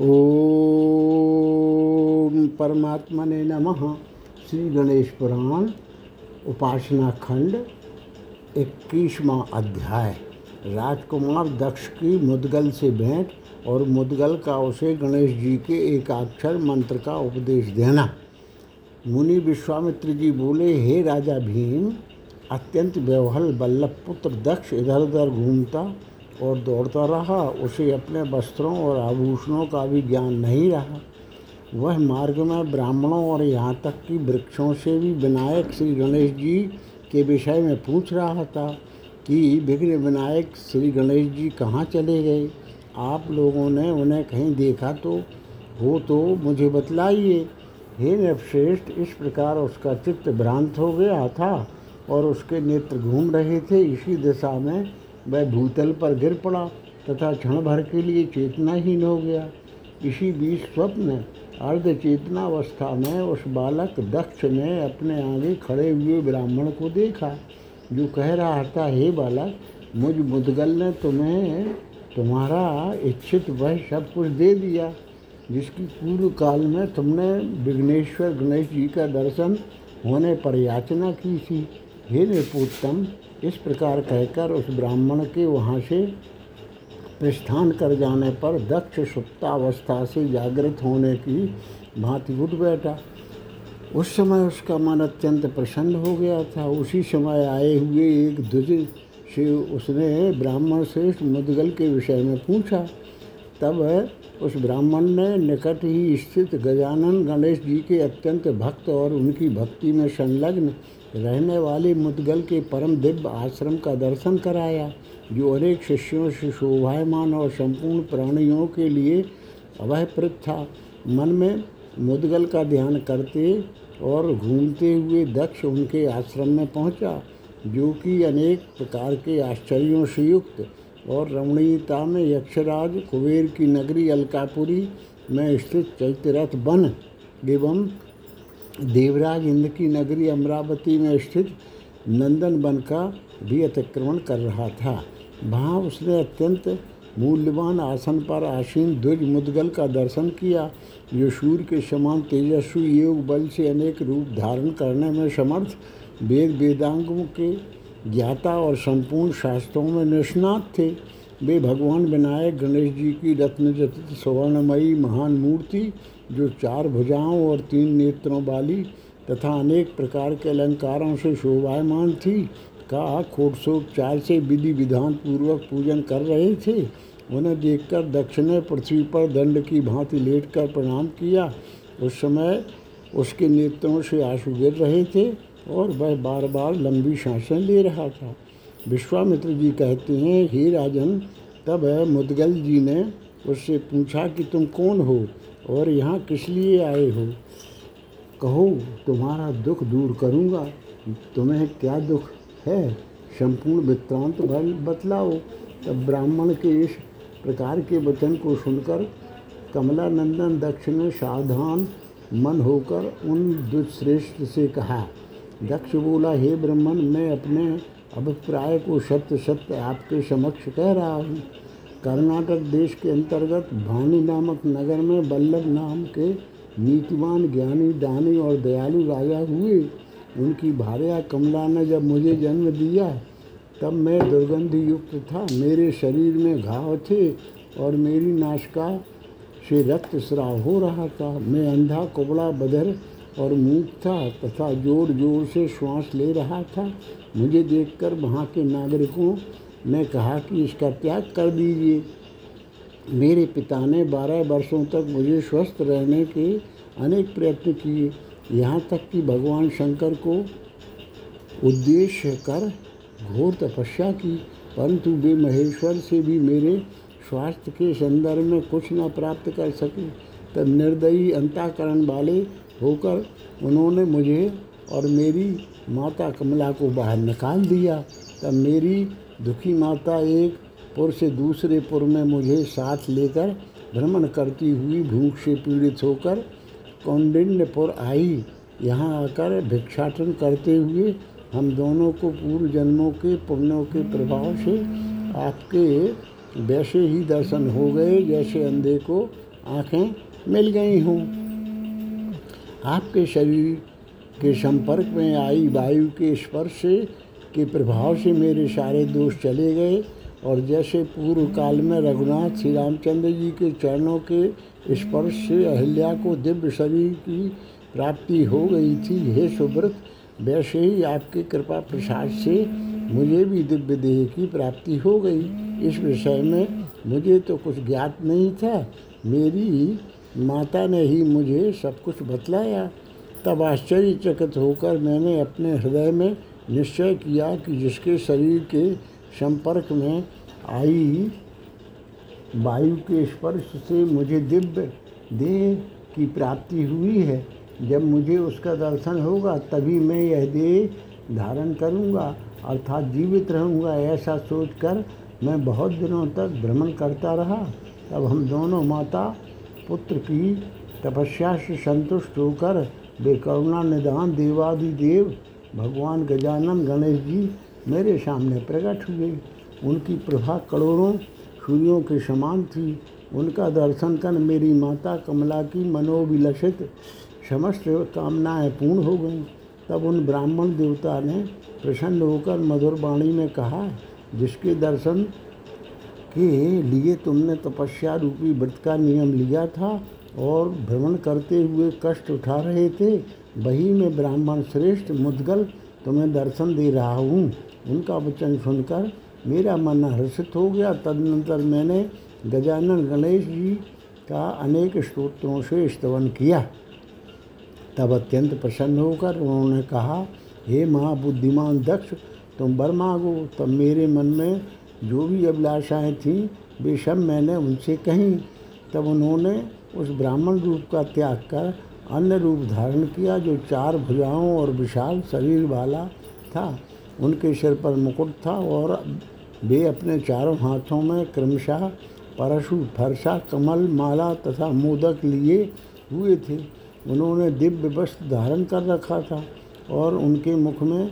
ओम परमात्मने नमः। श्री गणेश पुराण उपासना खंड 21वां अध्याय। राजकुमार दक्ष की मुद्गल से भेंट और मुद्गल का उसे गणेश जी के एकाक्षर मंत्र का उपदेश देना। मुनि विश्वामित्र जी बोले, हे राजा भीम, अत्यंत व्यवहल बल्लभ पुत्र दक्ष इधर उधर घूमता और दौड़ता रहा। उसे अपने वस्त्रों और आभूषणों का भी ज्ञान नहीं रहा। वह मार्ग में ब्राह्मणों और यहाँ तक कि वृक्षों से भी विनायक श्री गणेश जी के विषय में पूछ रहा था कि विघ्न विनायक श्री गणेश जी कहाँ चले गए। आप लोगों ने उन्हें कहीं देखा तो हो तो मुझे बतलाइए। हे नृपश्रेष्ठ, इस प्रकार उसका चित्त भ्रांत हो गया था और उसके नेत्र घूम रहे थे। इसी दिशा में वह भूतल पर गिर पड़ा तथा क्षण भर के लिए चेतनाहीन हो गया। इसी बीच स्वप्न अर्धचेतनावस्था में उस बालक दक्ष ने अपने आगे खड़े हुए ब्राह्मण को देखा, जो कह रहा था, हे बालक, मुझ मुद्गल ने तुम्हें तुम्हारा इच्छित वह सब कुछ दे दिया जिसकी पूर्व काल में तुमने विघ्नेश्वर गणेश जी का दर्शन होने पर याचना की थी। हे नृपोत्तम, इस प्रकार कहकर उस ब्राह्मण के वहाँ से प्रस्थान कर जाने पर दक्ष सुप्तावस्था से जागृत होने की भांति उठ बैठा। उस समय उसका मन अत्यंत प्रसन्न हो गया था। उसी समय आए हुए एक द्विज से उसने ब्राह्मण श्रेष्ठ मुद्गल के विषय में पूछा। तब उस ब्राह्मण ने निकट ही स्थित गजानन गणेश जी के अत्यंत भक्त और उनकी भक्ति में संलग्न रहने वाले मुद्गल के परम दिव्य आश्रम का दर्शन कराया, जो अनेक शिष्यों से शोभायमान और संपूर्ण प्राणियों के लिए अभयप्रद था। मन में मुद्गल का ध्यान करते और घूमते हुए दक्ष उनके आश्रम में पहुंचा, जो कि अनेक प्रकार के आश्चर्यों से युक्त और रमणीयता में यक्षराज कुबेर की नगरी अलकापुरी में स्थित चैत्यरथ वन एवं देवराज इंद्र की नगरी अमरावती में स्थित नंदन वन का भी अतिक्रमण कर रहा था। वहाँ उसने अत्यंत मूल्यवान आसन पर आसीन द्विज मुद्गल का दर्शन किया, जो सूर्य के समान तेजस्वी योग बल से अनेक रूप धारण करने में समर्थ, वेद वेदांगों के ज्ञाता और संपूर्ण शास्त्रों में निष्णात थे। वे भगवान विनायक गणेश जी की रत्नजटित सुवर्णमयी महान मूर्ति, जो चार भुजाओं और तीन नेत्रों वाली तथा अनेक प्रकार के अलंकारों से शोभायमान थी, का खोटसोपचार से विधि विधान पूर्वक पूजन कर रहे थे। उन्हें देखकर दक्ष ने पृथ्वी पर दंड की भांति लेटकर प्रणाम किया। उस समय उसके नेत्रों से आंसू गिर रहे थे और वह बार बार लंबी सांसें ले रहा था। विश्वामित्र जी कहते हैं, हे राजन, तब मुद्गल जी ने उससे पूछा कि तुम कौन हो और यहाँ किस लिए आए हो। कहो, तुम्हारा दुख दूर करूँगा। तुम्हें क्या दुख है, संपूर्ण वृत्तांत बतलाओ। तब ब्राह्मण के इस प्रकार के वचन को सुनकर कमला नंदन दक्ष ने सावधान मन होकर उन दुश्रेष्ठ से कहा। दक्ष बोला, हे ब्राह्मण, मैं अपने अभिप्राय को सत्य सत्य आपके समक्ष कह रहा हूँ। कर्नाटक देश के अंतर्गत भानी नामक नगर में बल्लभ नाम के नीतिवान, ज्ञानी, दानी और दयालु राजा हुए। उनकी भार्या कमला ने जब मुझे जन्म दिया तब मैं दुर्गंधि युक्त था। मेरे शरीर में घाव थे और मेरी नासिका से रक्त स्राव हो रहा था। मैं अंधा, कुबड़ा, बधिर और मूक था तथा जोर जोर से श्वास ले रहा था। मुझे देखकर वहाँ के नागरिकों ने कहा कि इसका त्याग कर दीजिए। मेरे पिता ने 12 वर्षों तक मुझे स्वस्थ रहने के अनेक प्रयत्न किए, यहाँ तक कि भगवान शंकर को उद्देश्य कर घोर तपस्या की, परंतु वे महेश्वर से भी मेरे स्वास्थ्य के संदर्भ में कुछ न प्राप्त कर सके। तब निर्दयी अंतःकरण वाले होकर उन्होंने मुझे और मेरी माता कमला को बाहर निकाल दिया। तब मेरी दुखी माता एक पुर से दूसरे पुर में मुझे साथ लेकर भ्रमण करती हुई भूख से पीड़ित होकर कोंडनपुर आई। यहाँ आकर भिक्षाटन करते हुए हम दोनों को पूर्व जन्मों के पुण्यों के प्रभाव से आपके वैसे ही दर्शन हो गए जैसे अंधे को आँखें मिल गई हों। आपके शरीर के संपर्क में आई वायु के स्पर्श के प्रभाव से मेरे सारे दोष चले गए और जैसे पूर्व काल में रघुनाथ श्री रामचंद्र जी के चरणों के स्पर्श से अहिल्या को दिव्य शरीर की प्राप्ति हो गई थी, हे सुब्रत, वैसे ही आपके कृपा प्रसाद से मुझे भी दिव्य देह की प्राप्ति हो गई। इस विषय में मुझे तो कुछ ज्ञात नहीं था, मेरी माता ने ही मुझे सब कुछ बतलाया। तब आश्चर्यचकित होकर मैंने अपने हृदय में निश्चय किया कि जिसके शरीर के संपर्क में आई वायु के स्पर्श से मुझे दिव्य देह की प्राप्ति हुई है, जब मुझे उसका दर्शन होगा तभी मैं यह देह धारण करूंगा अर्थात जीवित रहूंगा। ऐसा सोचकर मैं बहुत दिनों तक भ्रमण करता रहा। तब हम दोनों माता पुत्र की तपस्या से संतुष्ट होकर बेकरुणा निदान देवादिदेव भगवान गजानन गणेश जी मेरे सामने प्रकट हुए। उनकी प्रभा करोड़ों सूर्यों के समान थी। उनका दर्शन कर मेरी माता कमला की मनोविलसित समस्त कामनाएँ पूर्ण हो गईं। तब उन ब्राह्मण देवता ने प्रसन्न होकर मधुर वाणी में कहा, जिसके दर्शन के लिए तुमने तपस्या रूपी व्रत का नियम लिया था और भ्रमण करते हुए कष्ट उठा रहे थे, वही मैं ब्राह्मण श्रेष्ठ मुद्गल तुम्हें दर्शन दे रहा हूँ। उनका वचन सुनकर मेरा मन हर्षित हो गया। तदनंतर मैंने गजानन गणेश जी का अनेक स्तोत्रों से स्तवन किया। तब अत्यंत प्रसन्न होकर उन्होंने कहा, हे महाबुद्धिमान दक्ष, तुम वर मांगो। तब मेरे मन में जो भी अभिलाषाएँ थीं वे सब मैंने उनसे कहीं। तब उन्होंने उस ब्राह्मण रूप का त्याग कर अन्य रूप धारण किया जो चार भुजाओं और विशाल शरीर वाला था। उनके सिर पर मुकुट था और वे अपने चारों हाथों में क्रमशः परशु, फरसा, कमल, माला तथा मोदक लिए हुए थे। उन्होंने दिव्य वस्त्र धारण कर रखा था और उनके मुख में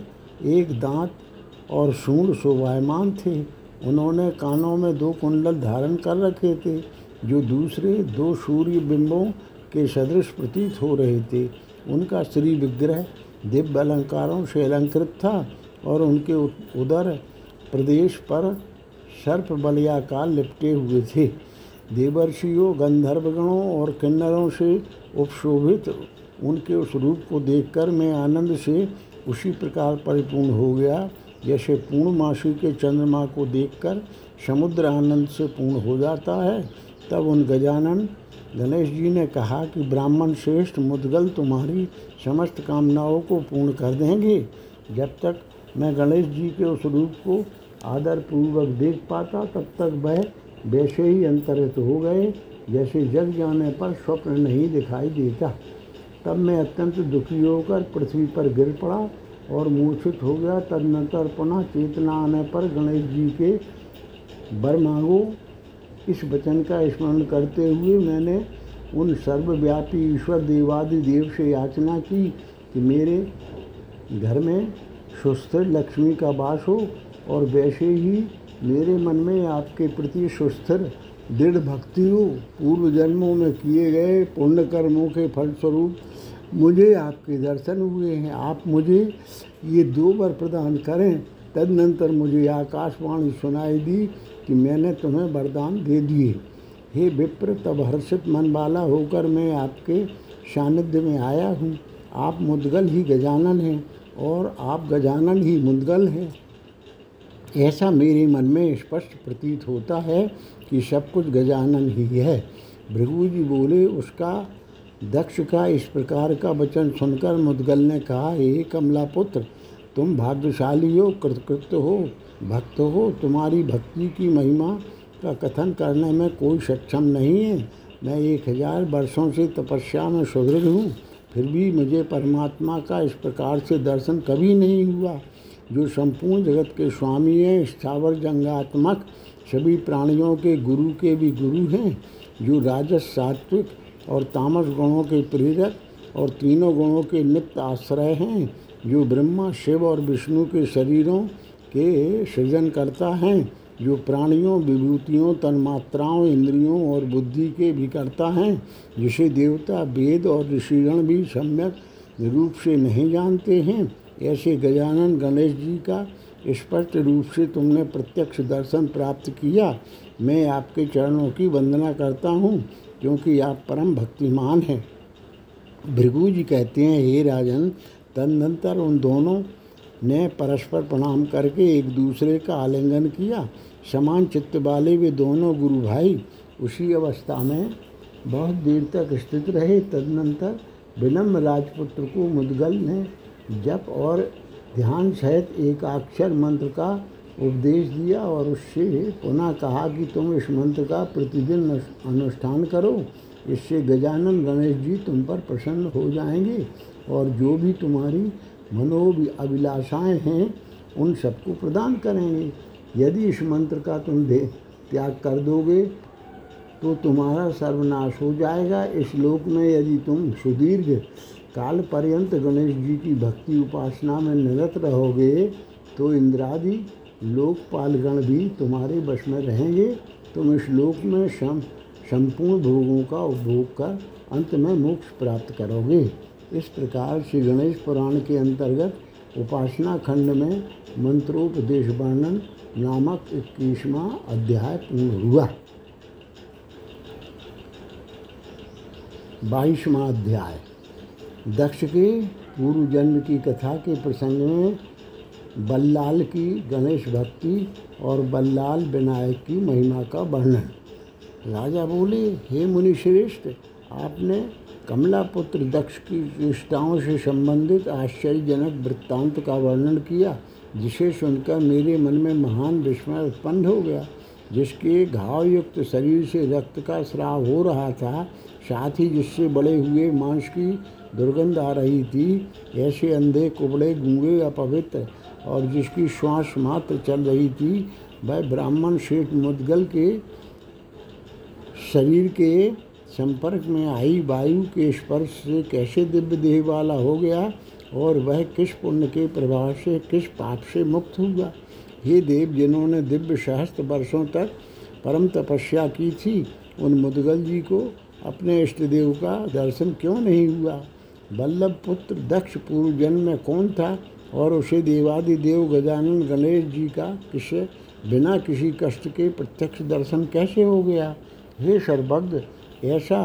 एक दांत और शूल शोभायमान थे। उन्होंने कानों में दो कुंडल धारण कर रखे थे जो दूसरे दो सूर्य बिंबों के सदृश प्रतीत हो रहे थे। उनका श्री विग्रह दिव्य अलंकारों से अलंकृत था और उनके उदर प्रदेश पर सर्प बलियाकार लिपटे हुए थे। देवर्षियों, गंधर्वगणों और किन्नरों से उपशोभित उनके उस रूप को देखकर मैं आनंद से उसी प्रकार परिपूर्ण हो गया जैसे पूर्णमासी के चंद्रमा को देखकर समुद्र आनंद से पूर्ण हो जाता है। तब उन गजानन गणेश जी ने कहा कि ब्राह्मण श्रेष्ठ मुद्गल तुम्हारी समस्त कामनाओं को पूर्ण कर देंगे। जब तक मैं गणेश जी के उस रूप को आदरपूर्वक देख पाता तब तक वह वैसे ही अंतरित हो गए जैसे जग जाने पर स्वप्न नहीं दिखाई देता। तब मैं अत्यंत दुखी होकर पृथ्वी पर गिर पड़ा और मूर्छित हो गया। तदनंतर पुनः चेतना आने पर गणेश जी के वर मांगो इस वचन का स्मरण करते हुए मैंने उन सर्वव्यापी ईश्वर देवादिदेव से याचना की कि मेरे घर में सुस्थिर लक्ष्मी का वास हो और वैसे ही मेरे मन में आपके प्रति सुस्थिर दृढ़ भक्ति हो। पूर्व जन्मों में किए गए पुण्य कर्मों के फलस्वरूप मुझे आपके दर्शन हुए हैं। आप मुझे ये दो वर प्रदान करें। तदनंतर मुझे आकाशवाणी सुनाई दी कि मैंने तुम्हें वरदान दे दिए। हे विप्र, तब हर्षित मन वाला होकर मैं आपके सानिध्य में आया हूँ। आप मुद्गल ही गजानन हैं और आप गजानन ही मुद्गल हैं, ऐसा मेरे मन में स्पष्ट प्रतीत होता है कि सब कुछ गजानन ही है। भृगु जी बोले, उसका दक्ष का इस प्रकार का वचन सुनकर मुद्गल ने कहा, हे कमला पुत्र, तुम भाग्यशाली हो, कृतकृत्य हो, भक्त हो। तुम्हारी भक्ति की महिमा का कथन करने में कोई सक्षम नहीं है। मैं 1000 वर्षों से तपस्या में सुदृढ़ हूँ, फिर भी मुझे परमात्मा का इस प्रकार से दर्शन कभी नहीं हुआ जो संपूर्ण जगत के स्वामी हैं, स्थावर जंगात्मक सभी प्राणियों के गुरु के भी गुरु हैं, जो राजस, सात्विक और तामस गुणों के प्रेरक और तीनों गुणों के नित्य आश्रय हैं, जो ब्रह्मा, शिव और विष्णु के शरीरों के सृजनकर्ता हैं जो प्राणियों, विभूतियों, तन्मात्राओं, इंद्रियों और बुद्धि के विकर्ता हैं, जिसे देवता, वेद और ऋषिगण भी सम्यक रूप से नहीं जानते हैं, ऐसे गजानन गणेश जी का स्पष्ट रूप से तुमने प्रत्यक्ष दर्शन प्राप्त किया। मैं आपके चरणों की वंदना करता हूँ, क्योंकि आप परम भक्तिमान हैं। भृगु जी कहते हैं, हे राजन। तदनंतर उन दोनों ने परस्पर प्रणाम करके एक दूसरे का आलिंगन किया। समान चित्त वाले वे दोनों गुरु भाई उसी अवस्था में बहुत देर तक स्थित रहे। तदनंतर विनम्र राजपुत्र को मुद्गल ने जप और ध्यान सहित एक अक्षर मंत्र का उपदेश दिया और उससे पुनः कहा कि तुम इस मंत्र का प्रतिदिन अनुष्ठान करो। इससे गजानन गणेश जी तुम पर प्रसन्न हो जाएंगे और जो भी तुम्हारी मनोअभिलाषाएँ हैं उन सबको प्रदान करेंगे। यदि इस मंत्र का तुम त्याग कर दोगे तो तुम्हारा सर्वनाश हो जाएगा। इस लोक में यदि तुम सुदीर्घ काल पर्यंत गणेश जी की भक्ति उपासना में निरत रहोगे तो इंद्रादि लोकपालगण भी तुम्हारे वश में रहेंगे। तुम इस लोक में संपूर्ण भोगों का उपभोग कर अंत में मोक्ष प्राप्त करोगे। इस प्रकार श्री गणेश पुराण के अंतर्गत उपासना खंड में मंत्रोपदेश वर्णन नामक 21वां अध्याय पूर्ण हुआ। 22वां अध्याय दक्ष के पूर्व जन्म की कथा के प्रसंग में बल्लाल की गणेश भक्ति और बल्लाल विनायक की महिमा का वर्णन। राजा बोले, हे मुनि श्रेष्ठ, आपने कमला पुत्र दक्ष की चेष्टाओं से संबंधित आश्चर्यजनक वृत्तांत का वर्णन किया, जिसे सुनकर मेरे मन में महान विस्मय उत्पन्न हो गया। जिसके घावयुक्त शरीर से रक्त का स्राव हो रहा था, साथ ही जिससे बड़े हुए मांस की दुर्गंध आ रही थी, ऐसे अंधे, कुबड़े, गूंगे, अपवित्र और जिसकी श्वास मात्र चल रही थी, वह ब्राह्मण श्रेष्ठ मुद्गल के शरीर के संपर्क में आई वायु के स्पर्श से कैसे दिव्य देह वाला हो गया और वह किस पुण्य के प्रभाव से, किस पाप से मुक्त हुआ। ये देव जिन्होंने दिव्य सहस्त्र वर्षों तक परम तपस्या की थी, उन मुद्गल जी को अपने इष्ट देव का दर्शन क्यों नहीं हुआ। बल्लभ पुत्र दक्ष पूर्व जन्म में कौन था और उसे देवादिदेव गजानन गणेश जी का किसे बिना किसी कष्ट के प्रत्यक्ष दर्शन कैसे हो गया। हे सर्वज्ञ, ऐसा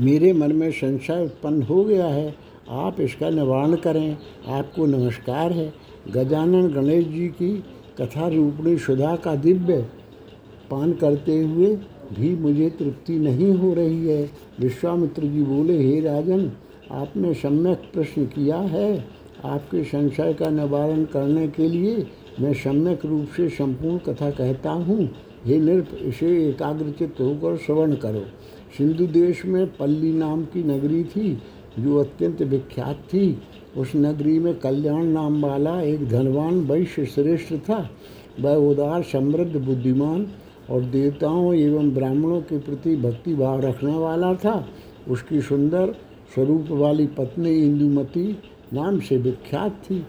मेरे मन में संशय उत्पन्न हो गया है, आप इसका निवारण करें। आपको नमस्कार है। गजानन गणेश जी की कथा रूपणी सुधा का दिव्य पान करते हुए भी मुझे तृप्ति नहीं हो रही है। विश्वामित्र जी बोले, हे राजन, आपने सम्यक प्रश्न किया है। आपके संशय का निवारण करने के लिए मैं सम्यक रूप से संपूर्ण कथा कहता हूँ। हे नृप, इसे एकाग्रचित होकर श्रवण करो। सिंधु देश में पल्ली नाम की नगरी थी, जो अत्यंत विख्यात थी। उस नगरी में कल्याण नाम वाला एक धनवान वैश्य श्रेष्ठ था। वह उदार, समृद्ध, बुद्धिमान और देवताओं एवं ब्राह्मणों के प्रति भक्ति भाव रखने वाला था। उसकी सुंदर स्वरूप वाली पत्नी इंदुमती नाम से विख्यात थी।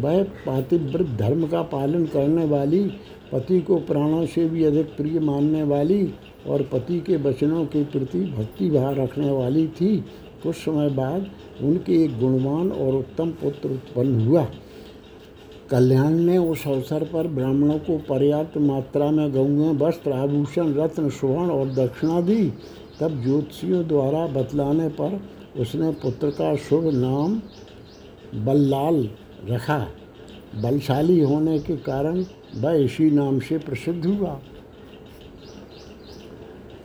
वह पातिव्रत, धर्म का पालन करने वाली, पति को प्राणों से भी अधिक प्रिय मानने वाली और पति के वचनों के प्रति भक्ति भाव रखने वाली थी। कुछ समय बाद उनके एक गुणवान और उत्तम पुत्र उत्पन्न हुआ। कल्याण ने उस अवसर पर ब्राह्मणों को पर्याप्त मात्रा में गऊँ, वस्त्र, आभूषण, रत्न, स्वर्ण और दक्षिणा दी। तब ज्योतिषियों द्वारा बतलाने पर उसने पुत्र का शुभ नाम बल्लाल रखा। बलशाली होने के कारण वह इसी नाम से प्रसिद्ध हुआ।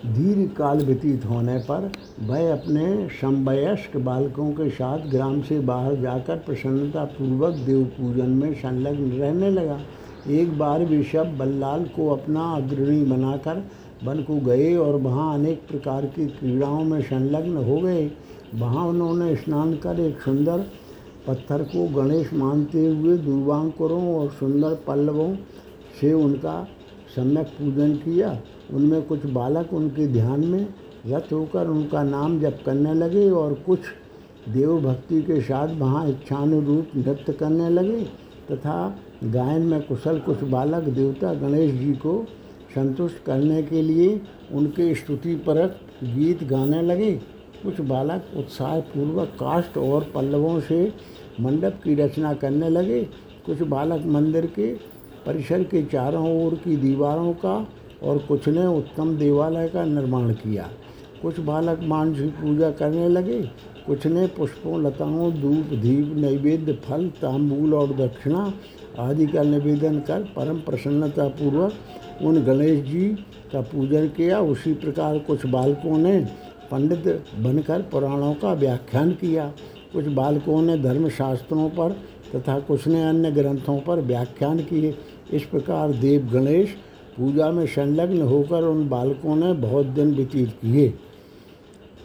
दीर्घ काल व्यतीत होने पर वह अपने समवयस्क बालकों के साथ ग्राम से बाहर जाकर प्रसन्नतापूर्वक देव पूजन में संलग्न रहने लगा। एक बार वे सब बल्लाल को अपना अग्रणी बनाकर वन को गए और वहाँ अनेक प्रकार की क्रीड़ाओं में संलग्न हो गए। वहाँ उन्होंने स्नान कर एक सुंदर पत्थर को गणेश मानते हुए दुर्वांकुरों और सुंदर पल्लवों से उनका सम्यक पूजन किया। उनमें कुछ बालक उनके ध्यान में रत होकर उनका नाम जप करने लगे और कुछ देव भक्ति के साथ वहाँ इच्छानुरूप नृत्य करने लगे तथा गायन में कुशल कुछ बालक देवता गणेश जी को संतुष्ट करने के लिए उनके स्तुति परक गीत गाने लगे। कुछ बालक उत्साहपूर्वक काष्ठ और पल्लवों से मंडप की रचना करने लगे। कुछ बालक मंदिर के परिसर के चारों ओर की दीवारों का और कुछ ने उत्तम देवालय का निर्माण किया। कुछ बालक मानसिक पूजा करने लगे। कुछ ने पुष्पों, लताओं, धूप, दीप, नैवेद्य, फल, तांबूल और दक्षिणा आदि का निवेदन कर परम प्रसन्नतापूर्वक उन गणेश जी का पूजन किया। उसी प्रकार कुछ बालकों ने पंडित बनकर पुराणों का व्याख्यान किया। कुछ बालकों ने धर्मशास्त्रों पर तथा कुछ ने अन्य ग्रंथों पर व्याख्यान किए। इस प्रकार देव गणेश पूजा में संलग्न होकर उन बालकों ने बहुत दिन व्यतीत किए।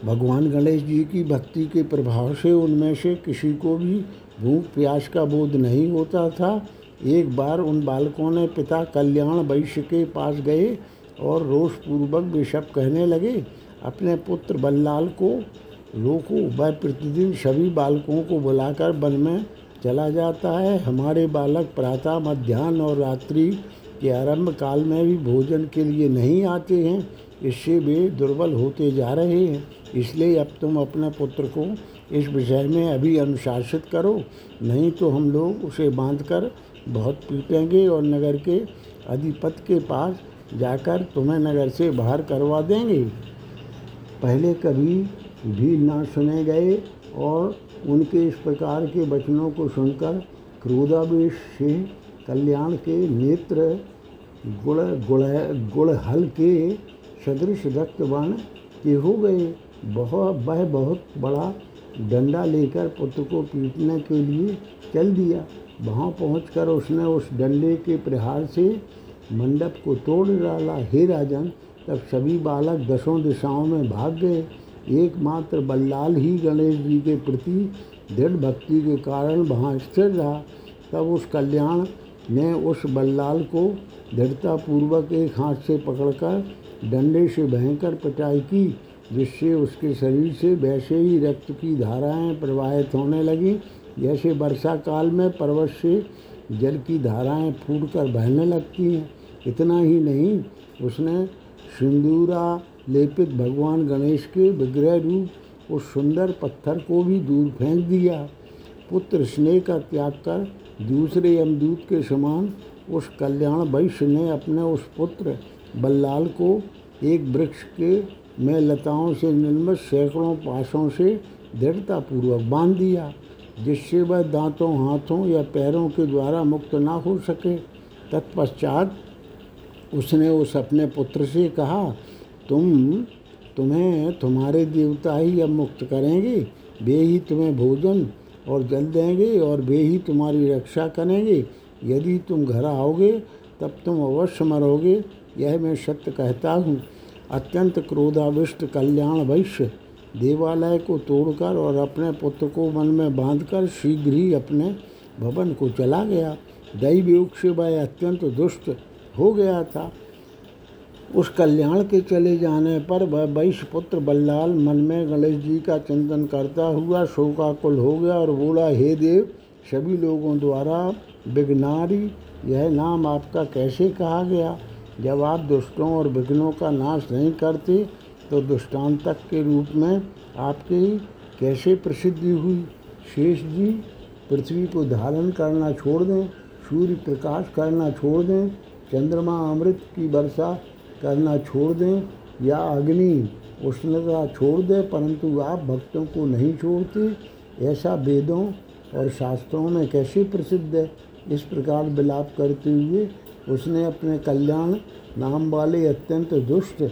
भगवान गणेश जी की भक्ति के प्रभाव से उनमें से किसी को भी भूख प्यास का बोध नहीं होता था। एक बार उन बालकों ने पिता कल्याण वैश्य के पास गए और रोषपूर्वक वे सब कहने लगे, अपने पुत्र बल्लाल को रोको, वह प्रतिदिन सभी बालकों को बुलाकर वन में चला जाता है। हमारे बालक प्रातः, मध्याह्न और रात्रि के आरंभ काल में भी भोजन के लिए नहीं आते हैं, इससे वे दुर्बल होते जा रहे हैं। इसलिए अब तुम अपने पुत्र को इस विषय में अभी अनुशासित करो, नहीं तो हम लोग उसे बांधकर बहुत पीटेंगे और नगर के अधिपति के पास जाकर तुम्हें नगर से बाहर करवा देंगे। पहले कभी भी ना सुने गए और उनके इस प्रकार के वचनों को सुनकर क्रोधावेश से कल्याण के नेत्र गुड़हल के सदृश रक्तवान के हो गए। बहुत बड़ा डंडा लेकर पुत्र को पीटने के लिए चल दिया। वहाँ पहुँचकर उसने उस डंडे के प्रहार से मंडप को तोड़ डाला। हे राजन, तब सभी बालक दसों दिशाओं में भाग गए। एकमात्र बल्लाल ही गणेश जी के प्रति दृढ़ भक्ति के कारण वहाँ स्थिर रहा। तब उस कल्याण ने उस बल्लाल को दृढ़तापूर्वक एक हाथ से पकड़कर डंडे से भयंकर पिटाई की, जिससे उसके शरीर से वैसे ही रक्त की धाराएं प्रवाहित होने लगीं, जैसे वर्षा काल में पर्वत से जल की धाराएं फूटकर बहने लगती हैं। इतना ही नहीं, उसने सिंदूरा लेपित भगवान गणेश के विग्रह रूप उस सुंदर पत्थर को भी दूर फेंक दिया। पुत्र स्नेह का त्याग कर दूसरे यमदूत के समान उस कल्याण वैश्य ने अपने उस पुत्र बल्लाल को एक वृक्ष के में लताओं से निर्मित सैकड़ों पासों से दृढ़तापूर्वक बांध दिया, जिससे वह दांतों, हाथों या पैरों के द्वारा मुक्त ना हो सके। तत्पश्चात उसने उस अपने पुत्र से कहा, तुम्हें तुम्हारे देवता ही अब मुक्त करेंगे। वे ही तुम्हें भोजन और जल देंगे और वे ही तुम्हारी रक्षा करेंगे। यदि तुम घर आओगे तब तुम अवश्य मरोगे, यह मैं सत्य कहता हूँ। अत्यंत क्रोधाविष्ट कल्याण वैश्य देवालय को तोड़कर और अपने पुत्र को मन में बांधकर शीघ्र ही अपने भवन को चला गया। दैवयोग से वह अत्यंत दुष्ट हो गया था। उस कल्याण के चले जाने पर वह वैश्य पुत्र बल्लाल मन में गणेश जी का चिंतन करता हुआ शोकाकुल हो गया और बोला, हे देव, सभी लोगों द्वारा विघ्नारी यह नाम आपका कैसे कहा गया? जब आप दुष्टों और विघ्नों का नाश नहीं करते तो दुष्टांतक के रूप में आपकी कैसे प्रसिद्धि हुई? शेष जी पृथ्वी को धारण करना छोड़ दें, सूर्य प्रकाश करना छोड़ दें, चंद्रमा अमृत की वर्षा करना छोड़ दें या अग्नि उष्णता छोड़ दें, परंतु आप भक्तों को नहीं छोड़ते। ऐसा वेदों और शास्त्रों में कैसे प्रसिद्ध है? इस प्रकार विलाप करते हुए उसने अपने कल्याण नाम वाले अत्यंत दुष्ट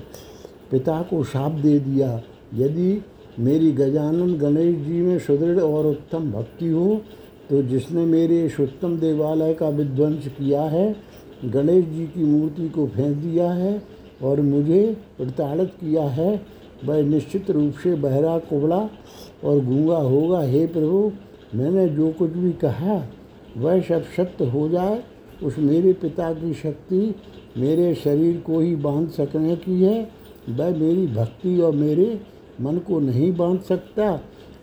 पिता को शाप दे दिया, यदि मेरी गजानन गणेश जी में सुदृढ़ और उत्तम भक्ति हो तो जिसने मेरे इस उत्तम देवालय का विध्वंस किया है, गणेश जी की मूर्ति को फेंक दिया है और मुझे प्रताड़ित किया है, वह निश्चित रूप से बहरा, कुबड़ा और गूंगा होगा। हे प्रभु, मैंने जो कुछ भी कहा वह सब सत्य हो जाए। उस मेरे पिता की शक्ति मेरे शरीर को ही बांध सकने की है, वह मेरी भक्ति और मेरे मन को नहीं बांध सकता।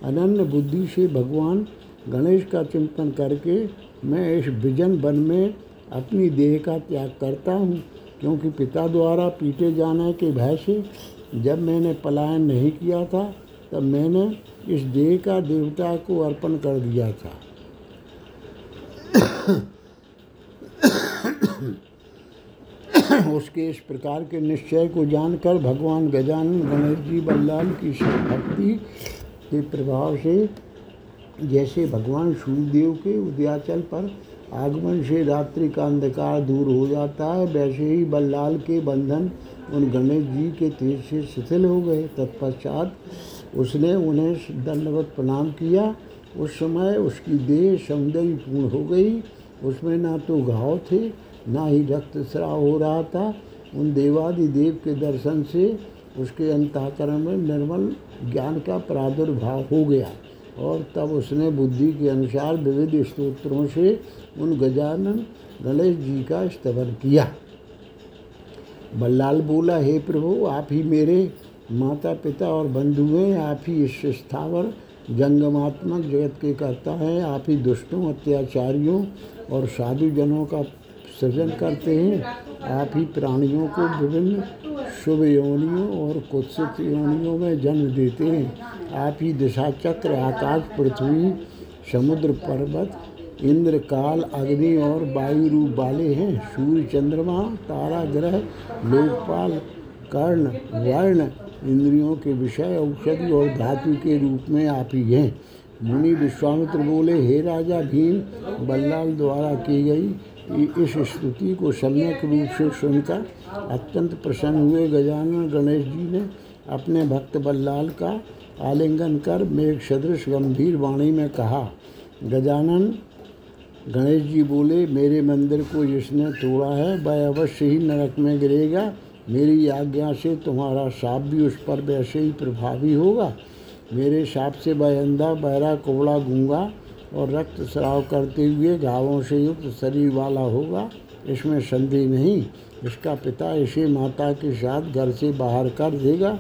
अनन्य बुद्धि से भगवान गणेश का चिंतन करके मैं इस बिजन वन में अपनी देह का त्याग करता हूँ, क्योंकि पिता द्वारा पीटे जाने के भय से जब मैंने पलायन नहीं किया था तब मैंने इस देह का देवता को अर्पण कर दिया था। उसके इस प्रकार के निश्चय को जानकर भगवान गजानन गणेश जी बल्लाल की भक्ति के प्रभाव से जैसे भगवान सूर्यदेव के उदयाचल पर आगमन से रात्रि का अंधकार दूर हो जाता है, वैसे ही बल्लाल के बंधन उन गणेश जी के तेज से शिथिल हो गए। तत्पश्चात उसने उन्हें दंडवत प्रणाम किया। उस समय उसकी देह सौंदर्य पूर्ण हो गई, उसमें ना तो घाव थे ना ही रक्तस्राव हो रहा था। उन देवादिदेव के दर्शन से उसके अंतःकरण में निर्मल ज्ञान का प्रादुर्भाव हो गया और तब उसने बुद्धि के अनुसार विविध स्तोत्रों से उन गजानन गणेश जी का स्तवन किया। बल्लाल बोला, हे प्रभु, आप ही मेरे माता पिता और बंधु हैं, आप ही इस स्थावर जंगमात्मक जगत के करता है, आप ही दुष्टों अत्याचारियों और साधुजनों का सृजन करते हैं, आप ही प्राणियों को विभिन्न शुभ योनियों और कुत्सित योनियों में जन्म देते हैं, आप ही दिशा चक्र आकाश पृथ्वी समुद्र पर्वत इंद्र काल अग्नि और वायु रूप वाले हैं। सूर्य चंद्रमा तारा ग्रह लोकपाल कर्ण वर्ण इंद्रियों के विषय औषधि और धातु के रूप में आप ही हैं। मुनि विश्वामित्र बोले, हे राजा भीम, बल्लाल द्वारा की गई इस स्तुति को सम्यक रूप से सुनकर अत्यंत प्रसन्न हुए गजानन गणेश जी ने अपने भक्त बल्लाल का आलिंगन कर मेघ सदृश गंभीर वाणी में कहा। गजानन गणेश जी बोले, मेरे मंदिर को जिसने तोड़ा है वह अवश्य ही नरक में गिरेगा, मेरी आज्ञा से तुम्हारा शाप भी उस पर वैसे ही प्रभावी होगा। मेरे शाप से वह अंधा बहरा कोबड़ा गूंगा और रक्त स्राव करते हुए घावों से युक्त शरीर वाला होगा, इसमें संदेह नहीं। इसका पिता इसे माता के साथ घर से बाहर कर देगा।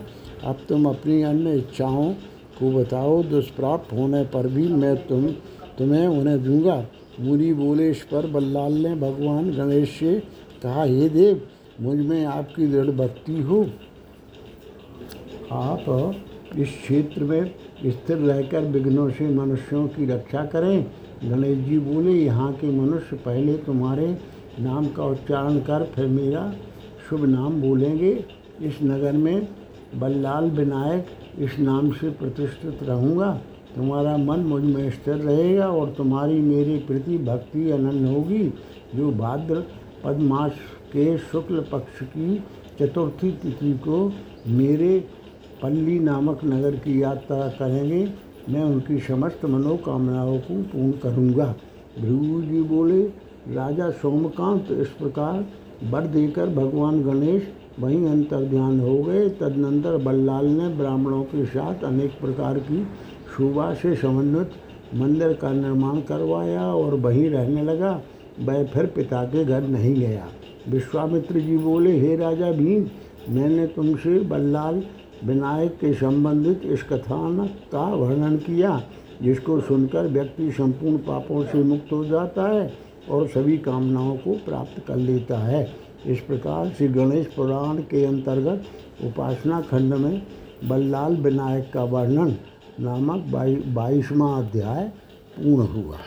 अब तुम अपनी अन्य इच्छाओं को बताओ, दुष्प्राप्त होने पर भी मैं तुम्हें उन्हें दूंगा। मुनि बोले, इस पर बल्लाल ने भगवान गणेश से कहा, हे देव, मुझ में आपकी दृढ़ भक्ति हो, आप इस क्षेत्र में स्थिर रहकर विघ्नों से मनुष्यों की रक्षा करें। गणेश जी बोले, यहाँ के मनुष्य पहले तुम्हारे नाम का उच्चारण कर फिर मेरा शुभ नाम बोलेंगे। इस नगर में बल्लाल विनायक इस नाम से प्रतिष्ठित रहूँगा। तुम्हारा मन मुझ में स्थिर रहेगा और तुम्हारी मेरे प्रति भक्ति अनन्य होगी। जो भाद्र पद्माश के शुक्ल पक्ष की चतुर्थी तिथि को मेरे पल्ली नामक नगर की यात्रा करेंगे, मैं उनकी समस्त मनोकामनाओं को पूर्ण करूँगा। भृगु जी बोले, राजा सोमकांत इस प्रकार वर देकर भगवान गणेश वहीं अंतर्ध्यान हो गए। तदनंतर बल्लाल ने ब्राह्मणों के साथ अनेक प्रकार की शोभा से समन्वित मंदिर का निर्माण करवाया और वहीं रहने लगा। वह फिर पिता के घर नहीं गया। विश्वामित्र जी बोले, हे राजा भीम, मैंने तुमसे बल्लाल विनायक के संबंधित इस कथानक का वर्णन किया, जिसको सुनकर व्यक्ति संपूर्ण पापों से मुक्त हो जाता है और सभी कामनाओं को प्राप्त कर लेता है। इस प्रकार श्री गणेश पुराण के अंतर्गत उपासना खंड में बल्लाल विनायक का वर्णन नामक 22वां अध्याय पूर्ण हुआ।